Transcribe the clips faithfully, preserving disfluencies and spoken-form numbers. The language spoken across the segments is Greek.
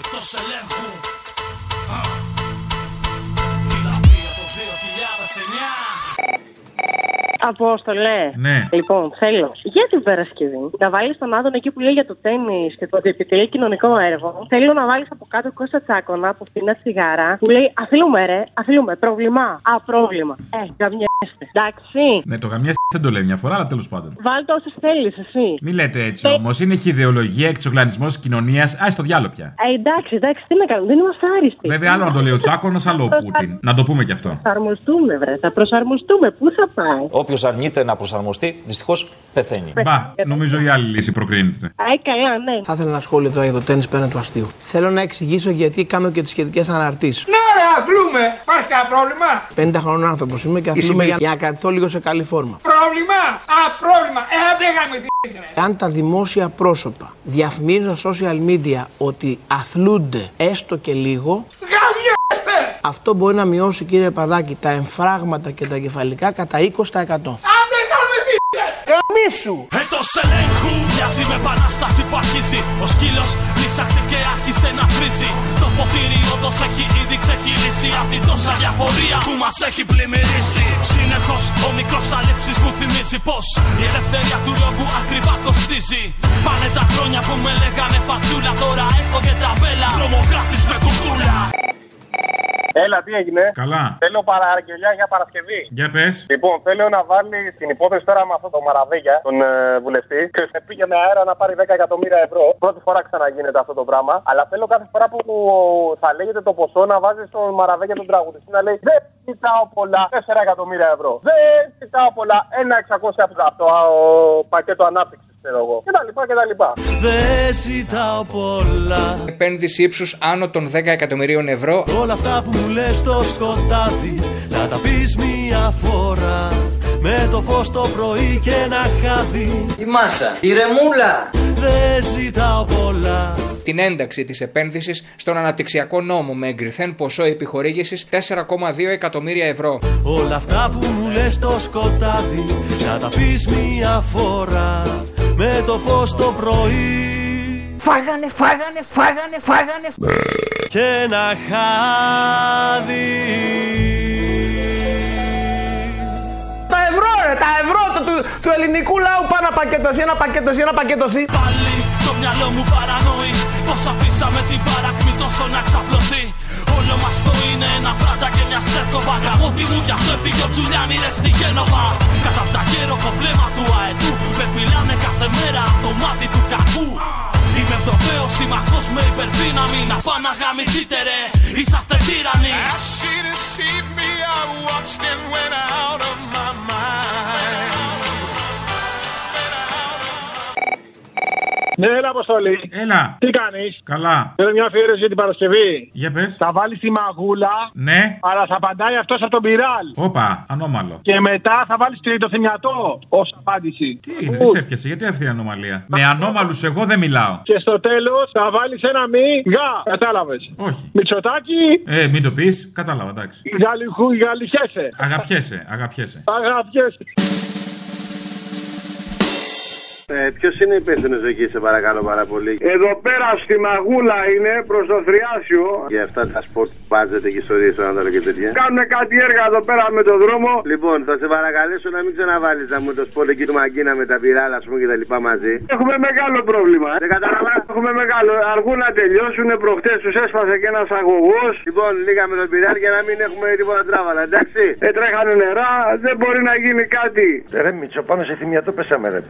εκτός ελέγχου. Φιλαπή από δύο χιλιάδες εννιά. Απόστολε. Ναι. Λοιπόν, θέλω για την Παρασκευή να βάλει τον Άδων εκεί που λέει για το τέννις και το επιτελεί κοινωνικό έργο. Θέλω να βάλει από κάτω Κώστα Τσάκωνα που πίνα τσιγάρα που λέει αφήλουμε ρε, αφήλουμε. Πρόβλημα. Α, πρόβλημα. Ε, γαμιέστε. Εντάξει. Ναι, το γαμιέστε δεν το λέει μια φορά, αλλά τέλος πάντων. Βάλτε όσες θέλεις, εσύ. Μη λέτε έτσι όμως. Είναι χιδεολογία, εξοκλανισμός της κοινωνίας. Α, στο διάλογο πια. Ε, εντάξει, εντάξει, τι να κάνουμε. Δεν είμαστε άριστοι. Βέβαια, άλλο να το λέει ο Τσάκωνας, άλλο ο Πούτιν. Να το πούμε κι αυτό. Θα προσαρμοστούμε, βρε. Θα προσαρμοστούμε. Πού θα πάει. Όποιος αρνείται να προσαρμοστεί, δυστυχώς πεθαίνει. Μπα, νομίζω η άλλη λύση προκρίνεται. Α, καλά, ναι. Θα ήθελα ένα σχόλιο τώρα για το τέννις πέραν του αστείου. Θέλω να εξηγήσω γιατί κάνω και τις σχετικές αναρτήσεις. Ναι, ρε, αθλούμε! Υπάρχει κανένα πρόβλημα. πενήντα χρόνων άνθρωπος είμαι και αθλούμε για, για να κρατηθώ λίγο σε καλή φόρμα. Πρόβλημα! Α, πρόβλημα! Ε, δεν γαμηθείτε. Αν τα δημόσια πρόσωπα διαφημίζουν στα social media ότι αθλούνται έστω και λίγο. Αυτό μπορεί να μειώσει, κύριε Παδάκη, τα εμφράγματα και τα εγκεφαλικά κατά είκοσι τοις εκατό. Άντε γαμηθείτε! Γαμίσου! Εντός ελέγχου μοιάζει με επανάσταση που αρχίζει. Ο σκύλος λύσαξε και άρχισε να χρύζει. Το ποτήρι όντως έχει ήδη ξεχυλήσει απ' την τόσα διαφορία που μας έχει πλημμυρίσει. Συνεχώς ο μικρός Αλέξης μου θυμίζει πως η ελευθερία του λόγου ακριβά κοστίζει. Πάνε τα χρόνια που με λέγανε φατσούλα, τώρα έχω και ταβέλα. Τρομοκράτης με κουκούλα. Έλα, τι έγινε. Καλά. Θέλω παραγγελιά για Παρασκευή. Για πες. Λοιπόν, θέλω να βάλει την υπόθεση τώρα με αυτό το Μαραβίγια, τον ε, βουλευτή. Και πήγε με αέρα να πάρει δέκα εκατομμύρια ευρώ. Πρώτη φορά ξαναγίνεται αυτό το πράγμα. Αλλά θέλω κάθε φορά που θα λέγεται το ποσό να βάζει στον Μαραβίγια τον τραγουδιστή να λέει δεν ζητάω πολλά. τέσσερα εκατομμύρια ευρώ. Δεν ζητάω πολλά. Ένα εξακόσια από το πακέτο ανάπτυξη. Και τα λοιπά και τα λοιπά. Δεν ζητάω πολλά. Επένδυση ύψους άνω των δέκα εκατομμυρίων ευρώ. Όλα αυτά που μου λες στο σκοτάδι να τα πεις μια φορά. Με το φως το πρωί και να χάδι. Η μάσα, η ρεμούλα. Δεν ζητάω πολλά. Την ένταξη της επένδυσης στον αναπτυξιακό νόμο με εγκριθέν ποσό επιχορήγησης τέσσερα κόμμα δύο εκατομμύρια ευρώ. Όλα αυτά που μου λες στο σκοτάδι να τα πεις μια φορά. Με το φως το πρωί. Φάγανε, φάγανε, φάγανε, φάγανε. Και ένα χάδι. Τα ευρώ ρε, τα ευρώ το, του, του ελληνικού λαού. Πάνα πακέτωση, ένα πακέτωση, ένα πακέτωση. Πάλι το μυαλό μου παρανοεί πως αφήσαμε την παρακμή τόσο να ξαπλωθεί. Όλο μας το είναι ένα πράτα και μια σέρκοβα. Γραμώ τη μου γι' αυτό έφυγε ο Τζουλιάνι ρε στη Γένοβα. Κατά τα γέροχο βλέμμα του αετού με φυλάνε κάθε μέρα το μάτι του κακού. Είμαι Ευρωπαίος συμμαχός με υπερδύναμη. Να πά να γαμηθείτε ρε, είσαστε τύρανοι. She deceived me, I watched and went out of my mind. Ναι, έλα, Αποστολή. Έλα. Τι κάνεις? Καλά. Θέλω μια αφιέρωση για την Παρασκευή. Για πες. Θα βάλεις τη Μαγούλα. Ναι. Αλλά θα απαντάει αυτός από τον Πυράλ. Όπα, ανώμαλο. Και μετά θα βάλεις το Θεμιατό ως απάντηση. Τι είναι, δεν σε έπιασε, γιατί αυτή η ανομαλία. Με ανώμαλους εγώ δεν μιλάω. Και στο τέλος θα βάλεις ένα μη γα. Κατάλαβες? Όχι. Μητσοτάκι. Ε, μην το πεις. Κατάλαβα, εντάξει. Γαλιχιέσαι. Αγαπιέσαι, αγαπιέσαι. Αγαπιέσαι. Ε, ποιος είναι υπεύθυνος εκεί, σε παρακαλώ πάρα πολύ? Εδώ πέρα στη Μαγούλα είναι, προς το Θριάσιο. Για αυτά τα σπορτ μπάτζετ και ιστορίες στον Ανατολό και τέτοια. Κάνουν κάτι έργα εδώ πέρα με το δρόμο. Λοιπόν, θα σε παρακαλέσω να μην ξαναβάλεις να μου το σπορτ εκεί του Μαγκίνα με τα πυράλα, ας πούμε, και τα λοιπά μαζί. Έχουμε μεγάλο πρόβλημα. Δεν καταλαβαίνω, έχουμε μεγάλο. Αργούν να τελειώσουν, προχτές τους έσπασε και ένας αγωγός. Λοιπόν, λίγα με τον πυράλ για να μην έχουμε τίποτα τράβαλα, εντάξει. Ε, τρέχανε νερά, δεν μπορεί να γίνει κάτι. Ρε Μίτσο, πάνω σε Θημιατό πέσαμε, ρε.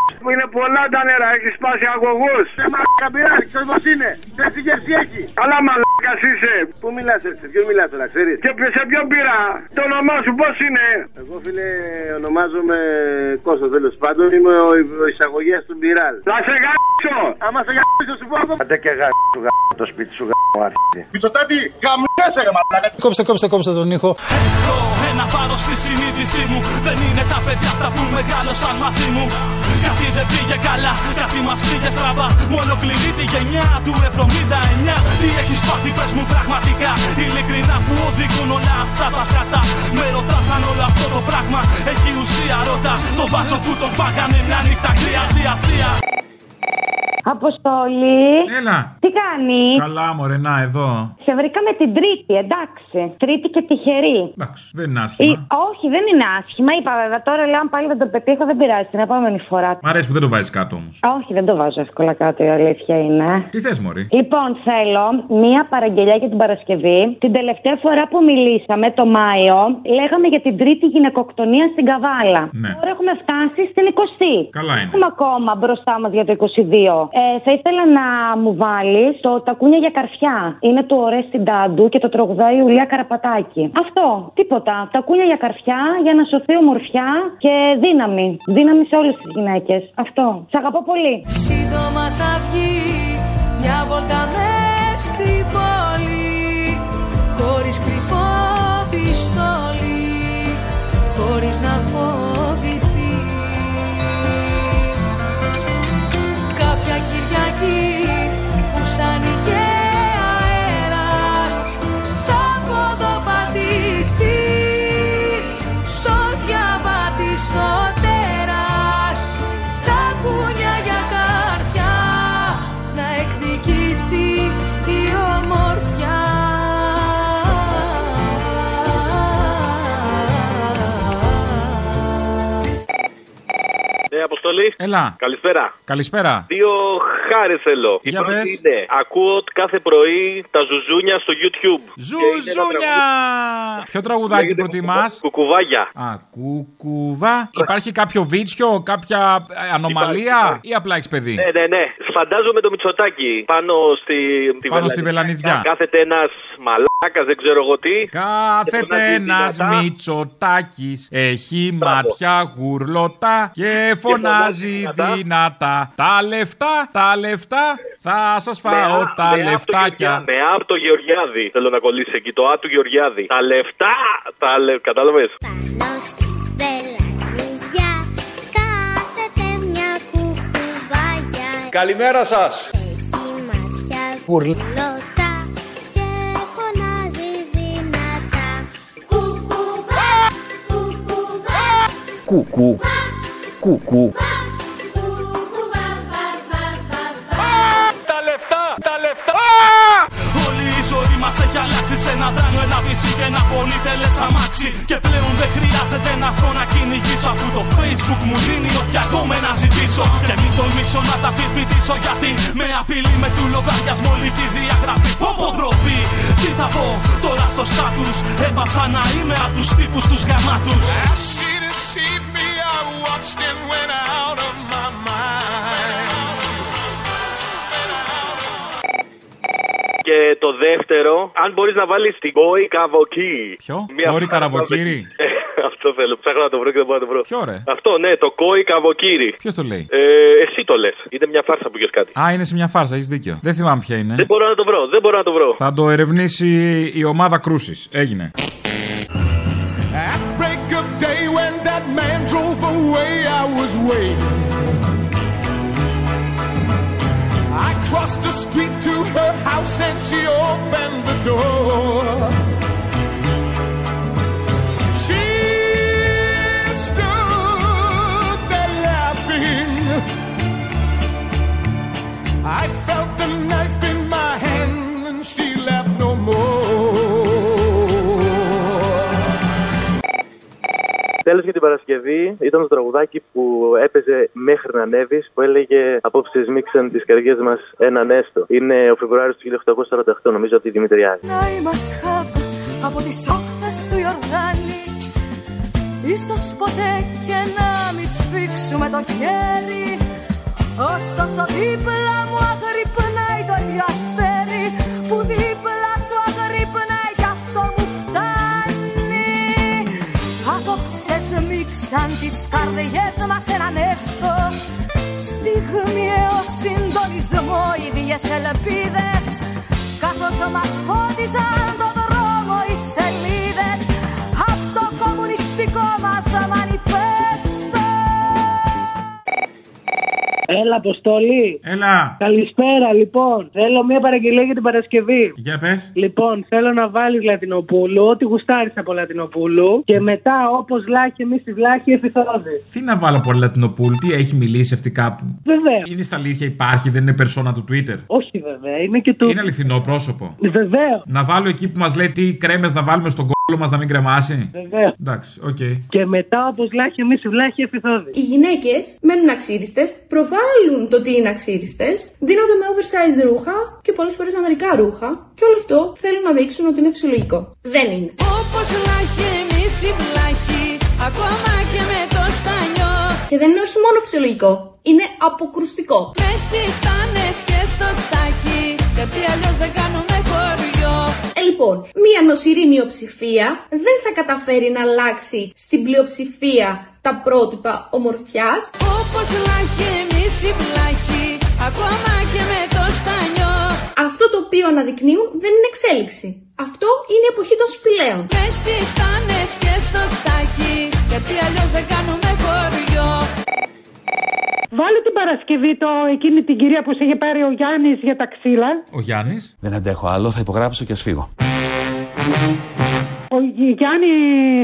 Πολλά τα νερά, έχει σπάσει αγωγός. Σε μαλάκα πειράζει, ξέρει πως είναι. Σε συγγερσί έχει. Καλά μαλάκας είσαι. Πού μιλάς έτσι, ποιον μιλάς τώρα, ξέρεις? Και σε ποιον πειρά, το όνομά σου πως είναι? Εγώ φίλε ονομάζομαι Κώστο, τέλος πάντων. Είμαι ο, ο εισαγωγέας του Μπιράλ. Θα σε γα***σω. Άμα σε γα***σω σου πω από... Αντέ και γα***σου γα***σου το σπίτι σου γα***σου αρχίδι. Μητσοτάτη γα***σαι ρε μαλάκα. Κόψε, κόψε, κόψε τον ήχο. Να πάρω στη συνείδησή μου. Δεν είναι τα παιδιά τα που μεγάλωσαν μαζί μου. Κάτι δεν πήγε καλά, κάτι μας πήγε στραβά. Μόνο κλείνει τη γενιά του εβδομήντα εννιά. Τι έχεις πάθει πες μου πραγματικά? Ειλικρινά που οδηγούν όλα αυτά τα σκατά. Με ρωτάς αν όλο αυτό το πράγμα έχει ουσία? Ρώτα τον μπάτσο που τον πάγανε μια νύχτα. Χρειαστεί αστεία. Αποστόλη. Έλα. Τι κάνεις? Καλά, μωρέ, να, εδώ. Σε βρήκα με την Τρίτη, εντάξει. Τρίτη και τυχερή. Εντάξει, δεν είναι άσχημα. Ή, όχι, δεν είναι άσχημα. Είπα βέβαια τώρα, λέω αν πάλι δεν τον πετύχω, δεν πειράζει. Την επόμενη φορά. Μ' αρέσει που δεν το βάζεις κάτω όμως. Όχι, δεν το βάζω εύκολα κάτω, η αλήθεια είναι. Τι θες, μωρή? Λοιπόν, θέλω μία παραγγελιά για την Παρασκευή. Την τελευταία φορά που μιλήσαμε, το Μάιο, λέγαμε για την Τρίτη γυναικοκτονία στην Καβάλα. Ναι. Τώρα έχουμε φτάσει στην εικοστή. Καλά είναι. Έχουμε ακόμα μπροστά μας για το εικοστό δεύτερο. Ε, θα ήθελα να μου βάλεις το Τακούνια για καρφιά. Είναι του Ορέστη Ντάντου και το τραγουδάει η Ουλία Καραπατάκη. Αυτό, τίποτα. Τακούνια για καρφιά, για να σωθεί ομορφιά και δύναμη. Δύναμη σε όλες τις γυναίκες. Αυτό. Σ' αγαπώ πολύ. Σύντομα θα βγει μια βόλτα μες στην πόλη, χωρίς κρυφό πιστόλι, χωρίς να φοβηθεί. Κυριακή, φουστάνι και αέρας, θα ποδοπατηθεί στο διαβάτι, στο τέρας. Τακούνια για καρδιά, να εκδικηθεί η ομορφιά. Ε, Αποστολή. Έλα. Καλησπέρα. Καλησπέρα. Δύο χάρε θέλω. Η πρώτη είναι, ακούω κάθε πρωί τα ζουζούνια στο YouTube. Ζουζούνια! Τραγουδί... Ποιο τραγουδάκι προτιμάς? Κουκουβάγια. Α, κουκουβά. Υπάρχει κάποιο βίτσιο, κάποια ανομαλία υπάρχει, ή απλά έχεις παιδί? Ναι, ναι, ναι. Φαντάζομαι το Μητσοτάκι πάνω στη, πάνω στη βελανιδιά. Κάθεται ένας μαλάκας, δεν ξέρω εγώ τι. Κάθεται ένας Μητσοτάκης, έχει Μπράβο. Μάτια γουρλωτά και φωνάζει δυνατά. δυνατά. Τα λεφτά, τα λεφτά, θα σας φάω με τα με λεφτάκια. Με απ' το Γεωργιάδη. Θέλω να κολλήσει εκεί το α του Γεωργιάδη. Τα λεφτά, τα λεφτά. Κατάλαβες? Καλημέρα σας. Έχει κουκου, κουκου. Τα λεφτά, τα λεφτά. Όλη η ζωή μας έχει αλλάξει. Σε ένα δράνο, ένα βυσί και ένα πολυτελές αμάξι. Και πλέον δεν χρειάζεται ένα αυτό να κυνηγήσω, αφού το Facebook μου δίνει όποια κόμμενα ζητήσω. Και μην τολμήσω να τα αφισβητήσω, γιατί με απειλεί με του λογαριασμού όλη τη διαγραφή. Πόπο ντροπή. Τι θα πω τώρα στο στάτους? Έπαψα να είμαι απ' τους τύπους τους γαμάτους. Deceived me, I watched and went out of my mind. Και το δεύτερο, αν μπορείς να βάλεις την Κόρη Καβοκύρη. Ποιο? Κόρη Καραβοκύρη. Αυτό θέλω, ψάχνω να το βρω και δεν μπορώ να το βρω. Ποιο ρε? Αυτό, ναι, το Κόρη Καβοκύρη. Ποιος το λέει? Ε, εσύ το λες. Είναι μια φάρσα που είχες κάτι. Α, είναι σε μια φάρσα, έχεις δίκιο. Δεν θυμάμαι ποια είναι. Δεν μπορώ να το βρω, δεν μπορώ να το βρω. Θα το ερευνήσει η ομάδα κρούσης. Έγινε. Crossed the street to her house and she opened the door. She stood there laughing. I felt the knife in my hand and she laughed no more. Τέλος για την Παρασκευή ήταν το τραγουδάκι που έπαιζε μέχρι να ανέβεις, που έλεγε «Απόψε σμίξαν τις καρδιές μας έναν έστω». Είναι ο Φεβρουάριος του χίλια οκτακόσια σαράντα οκτώ, νομίζω, από τη Δημητριάδη. Να είμαστε χάπα από τις όχθες του Ιορδάνη, ίσως ποτέ και να μη σφίξουμε το χέρι, ωστόσο δίπλα μου αγρυπνάει το ίδιο αστέρι, που δίπλα σου αγρυπνάει κι αυτό μου φτάνει. Απόψε σμίξαν τις καρδιές μας έναν έστω, στιγμιαίο συντονισμό, ίδιες ελπίδες, καθώς μας φώτιζαν τον δρόμο οι σελίδες από το κομμουνιστικό μας μανιφέστο. Ε, Έλα, Αποστόλη. Έλα. Καλησπέρα, λοιπόν. Θέλω μια παραγγελία για την Παρασκευή. Για πες. Λοιπόν, θέλω να βάλεις Λατινοπούλου, ό,τι γουστάρεις από Λατινοπούλου. Και μετά, όπως λάχη, εμείς τη βλάχη επιθόδες. Τι να βάλω από Λατινοπούλου, τι έχει μιλήσει αυτή κάπου. Βέβαια. Είναι στα αλήθεια, υπάρχει, δεν είναι περσόνα του Twitter. Όχι, βέβαια, είναι και του. Είναι αληθινό πρόσωπο. Βεβαίω. Να βάλω εκεί που μας λέει τι κρέμες να βάλουμε στον κόμμα. Μας να μην κρεμάσει. Βεβαίως. Εντάξει, οκ. Okay. Και μετά, όπως λάχη, εμείς οι βλάχοι εφηθόδη. Οι γυναίκες μένουν αξίριστες, προβάλλουν το ότι είναι αξίριστες, δίνονται με oversized ρούχα και πολλές φορές ανδρικά ρούχα, και όλο αυτό θέλουν να δείξουν ότι είναι φυσιολογικό. Δεν είναι. Όπως λάχη, εμείς οι βλάχοι, ακόμα και με το στανιό. Και δεν είναι όχι μόνο φυσιολογικό, είναι αποκρουστικό. Με στις στάνες και στο στάχι, γιατί αλλιώς δεν κάνουμε χωριό. Ε, λοιπόν, μία νοσηρή μειοψηφία δεν θα καταφέρει να αλλάξει στην πλειοψηφία τα πρότυπα ομορφιάς. Όπως λάχη, εμείς οι βλάχοι, ακόμα και με το στανιό. Αυτό το οποίο αναδεικνύουν δεν είναι εξέλιξη. Αυτό είναι η εποχή των σπηλαίων. Με στις στάνες και στο στάχι, γιατί αλλιώς δεν κάνουμε χωριό. Βάλε την Παρασκευή το, εκείνη την κυρία που σε είχε πάρει ο Γιάννης για τα ξύλα. Ο Γιάννης. Δεν αντέχω άλλο, θα υπογράψω και ας φύγω. Ο Γιάννη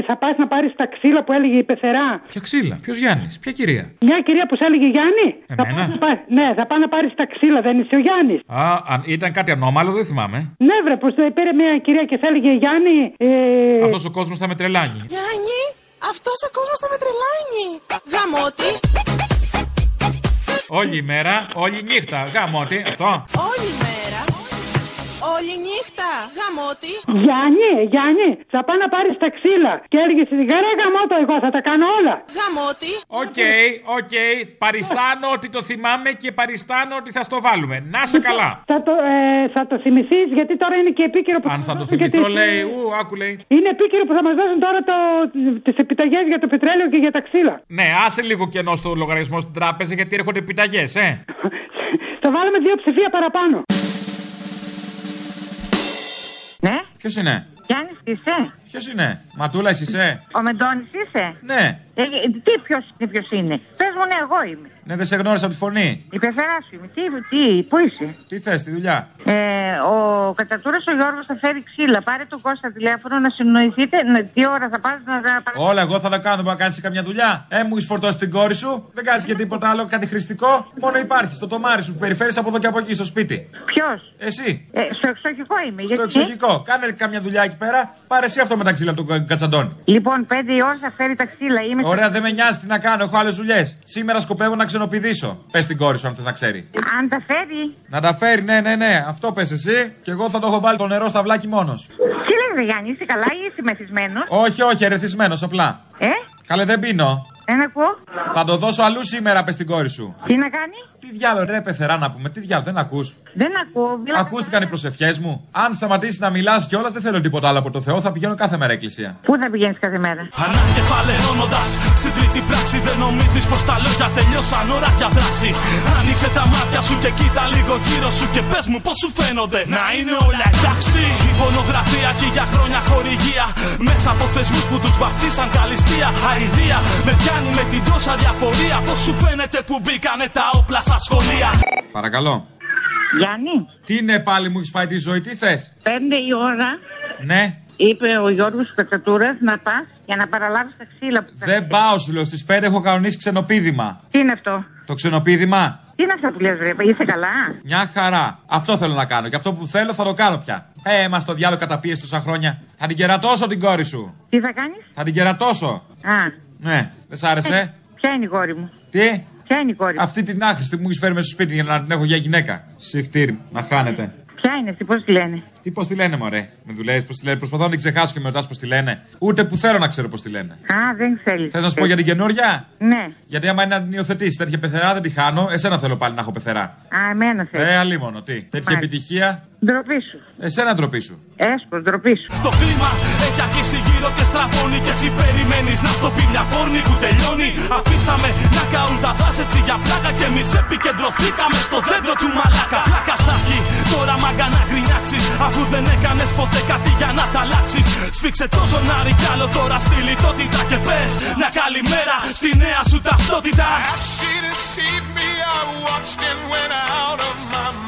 θα πας να πάρεις τα ξύλα που έλεγε η πεθερά. Ποια ξύλα, ποιος Γιάννης, ποια κυρία. Μια κυρία που σε έλεγε Γιάννη. Εμένα. Θα να πάρεις, ναι, θα πας να πάρεις τα ξύλα, δεν είσαι ο Γιάννης. Α, αν ήταν κάτι ανώμαλο δεν θυμάμαι. Ναι βρε, πως πήρε μια κυρία και σε έλεγε Γιάννη. Ε... Αυτός ο κόσμος θα με τρελάνει. Γιάννη, αυτός ο κόσμος θα με τρελάνει. Γαμώτη. Όλη μέρα, όλη νύχτα, γαμώτη, αυτό. Όλη μέρα, όλη νύχτα, γαμώτη. Γιάννη, Γιάννη, θα πάω να πάρεις τα ξύλα. Και έργεσαι την καρά γαμώτο, εγώ θα τα κάνω όλα. Γαμώτη. Οκ, okay, οκ, okay. Παριστάνω ότι το θυμάμαι και παριστάνω ότι θα στο βάλουμε. Να σε καλά. Θα το, ε, θα το θυμηθείς, γιατί τώρα είναι και επίκαιρο που. Αν θα, θα το θυμηθώ, τις... λέει, ου, άκου λέει. Είναι επίκαιρο που θα μας δώσουν τώρα το... τις επιταγές για το πετρέλαιο και για τα ξύλα. Ναι, άσε λίγο κενό στο λογαριασμό στην τράπεζα, γιατί έρχονται επιταγές, ε. Θα βάλουμε δύο ψηφία παραπάνω. Ναι. Ποιος είναι? Γιάννης είσαι? Ποιος είναι? Ματούλα εσύ είσαι? Ο Μεντώνης είσαι? Ναι. Ε, τι ποιος είναι, ποιος είναι? Πες μου, ναι, εγώ είμαι. Ναι, δεν σε γνώρισα από τη φωνή. Η πεθερά σου είμαι. Τι, τι, πού είσαι? Τι θες, τη δουλειά? Ε, ο Κατατούρας ο Γιώργος θα φέρει ξύλα. Πάρε τον Κώστα τηλέφωνο να συνοηθείτε. Τι ώρα θα πάρεις να τα πάρεις? Όλα, εγώ θα τα κάνω. Δεν μπορώ να κάνεις καμιά δουλειά. Ε, μου έχεις φορτώσει την κόρη σου. Δεν κάνεις και τίποτα άλλο, κάτι χρηστικό. Μόνο υπάρχει στο τομάρι σου που περιφέρεις από εδώ και από εκεί στο σπίτι. Ποιος? Εσύ. Ε, στο εξοχικό είμαι. Στο γιατί? Εξοχικό. Κάνε καμιά δουλειά εκεί πέρα. Πάρε εσύ αυτό με τα ξύλα του Κατσαντών. Λοιπόν, πέντε η ώρα θα φέρει τα ξύλα. Είμαι... Ωραία, δεν με νοιάζει τι να κάνω. Έχω άλλες δουλειές. Σήμερα σκοπεύω να ξενοπηδήσω. Πες την κόρη σου, αν θες να ξέρει. Αν τα φέρει. Να τα φέρει, ναι, ναι, ναι. Αυτό πες εσύ. Και εγώ θα το έχω βάλει το νερό στα βλάκι μόνος. Τι λες, Γιάννη, είσαι καλά ή είσαι μεθυσμένος? Όχι, όχι, ερεθισμένος απλά. Ε? Καλέ, δεν πίνω. Δεν ακούω. Θα το δώσω αλλού σήμερα, πες την κόρη σου. Τι να κάνει? Τι διάλογο, ρε πεθερά να πούμε, τι διάλογο, δεν ακούς. Δεν ακούω, μιλάω. Ακούστηκαν οι προσευχές μου. Αν σταματήσεις να μιλάς κιόλας, δεν θέλω τίποτα άλλο από το Θεό, θα πηγαίνω κάθε μέρα εκκλησία. Πού θα πηγαίνεις κάθε μέρα? Ανακεφαλαιώνοντας, στην τρίτη πράξη δεν νομίζεις πως τα λόγια τελειώσαν, ώρα για δράση. Άνοιξε τα μάτια σου και κοίτα λίγο γύρω σου και πες μου πως σου φαίνονται. Να είναι όλα εντάξει. Η πονογραφία και για χρόνια χορηγία. Μέσα από θεσμούς που τους βαφτίσαν καλυστία. Αηδία, με πιάνει με την τόσα διαφορία. Πως σου φαίνεται που μπήκανε τα όπλα στα σχολεία. Παρακαλώ. Γιάννη. Τι είναι πάλι, μου έχεις φάει τη ζωή, τι θες? Πέντε η ώρα. Ναι. Είπε ο Γιώργος Κατσατούρας να πας για να παραλάβεις τα ξύλα που θα... Δεν πάω, σου λέω, στις πέντε έχω κανονίσει ξενοπίδημα. Τι είναι αυτό? Το ξενοπίδημα. Τι είναι αυτό που λες, ρε, είσαι καλά? Μια χαρά. Αυτό θέλω να κάνω και αυτό που θέλω θα το κάνω πια. Ε, μας το διάλογο καταπίεσαι τόσα χρόνια. Θα την κερατώσω την κόρη σου. Τι θα κάνεις? Θα την κερατώσω. Α. Ναι, δεν σ' άρεσε. Ε, ποια είναι η κόρη μου? Τι? Ποια είναι η κόρη μου? Αυτή την άχρηστη μου έχεις φέρει μέσα στο σπίτι για να την έχω για γυναίκα. Συχτήρι, να χάνετε. Ποια είναι αυτή, πώς τη λένε? Τι, πώς τη λένε, μωρέ? Με δουλεύεις, πώς τη λένε? Προσπαθώ να την ξεχάσω και με ρωτάς πώς τη λένε. Ούτε που θέλω να ξέρω πώς τη λένε. Α, δεν θέλεις. Θες να σου πω για την καινούρια? Ναι. Γιατί άμα είναι να την υιοθετήσεις τέτοια πεθερά, δεν τη χάνω. Εσένα θέλω πάλι να έχω πεθερά. Α, εμένα θέλω. Ε, αλίμονο, τι. Μάλιστα. Τέτοια επιτυχία. Ντροπή σου. Εσένα ντροπή σου. Έσπρο, ντροπή σου. Το κλίμα έχει αρχίσει γύρω και στραβώνει. Και εσύ περιμένεις να στο πει μια πόρνη που τελειώνει. Αφήσαμε να καούν τα δάση έτσι για πλάκα. Και εμείς επικεντρωθήκαμε στο δέντρο του μαλάκα. Πλάκα θα έχει τώρα μάγκα να γκρινιάξεις. αφού δεν έκανες ποτέ κάτι για να τα αλλάξεις. Σφίξε το ζωνάρι κι άλλο τώρα στη λιτότητα και πες μια καλημέρα στη νέα σου ταυτότητα. I see the sea, I watched and went out of my mind.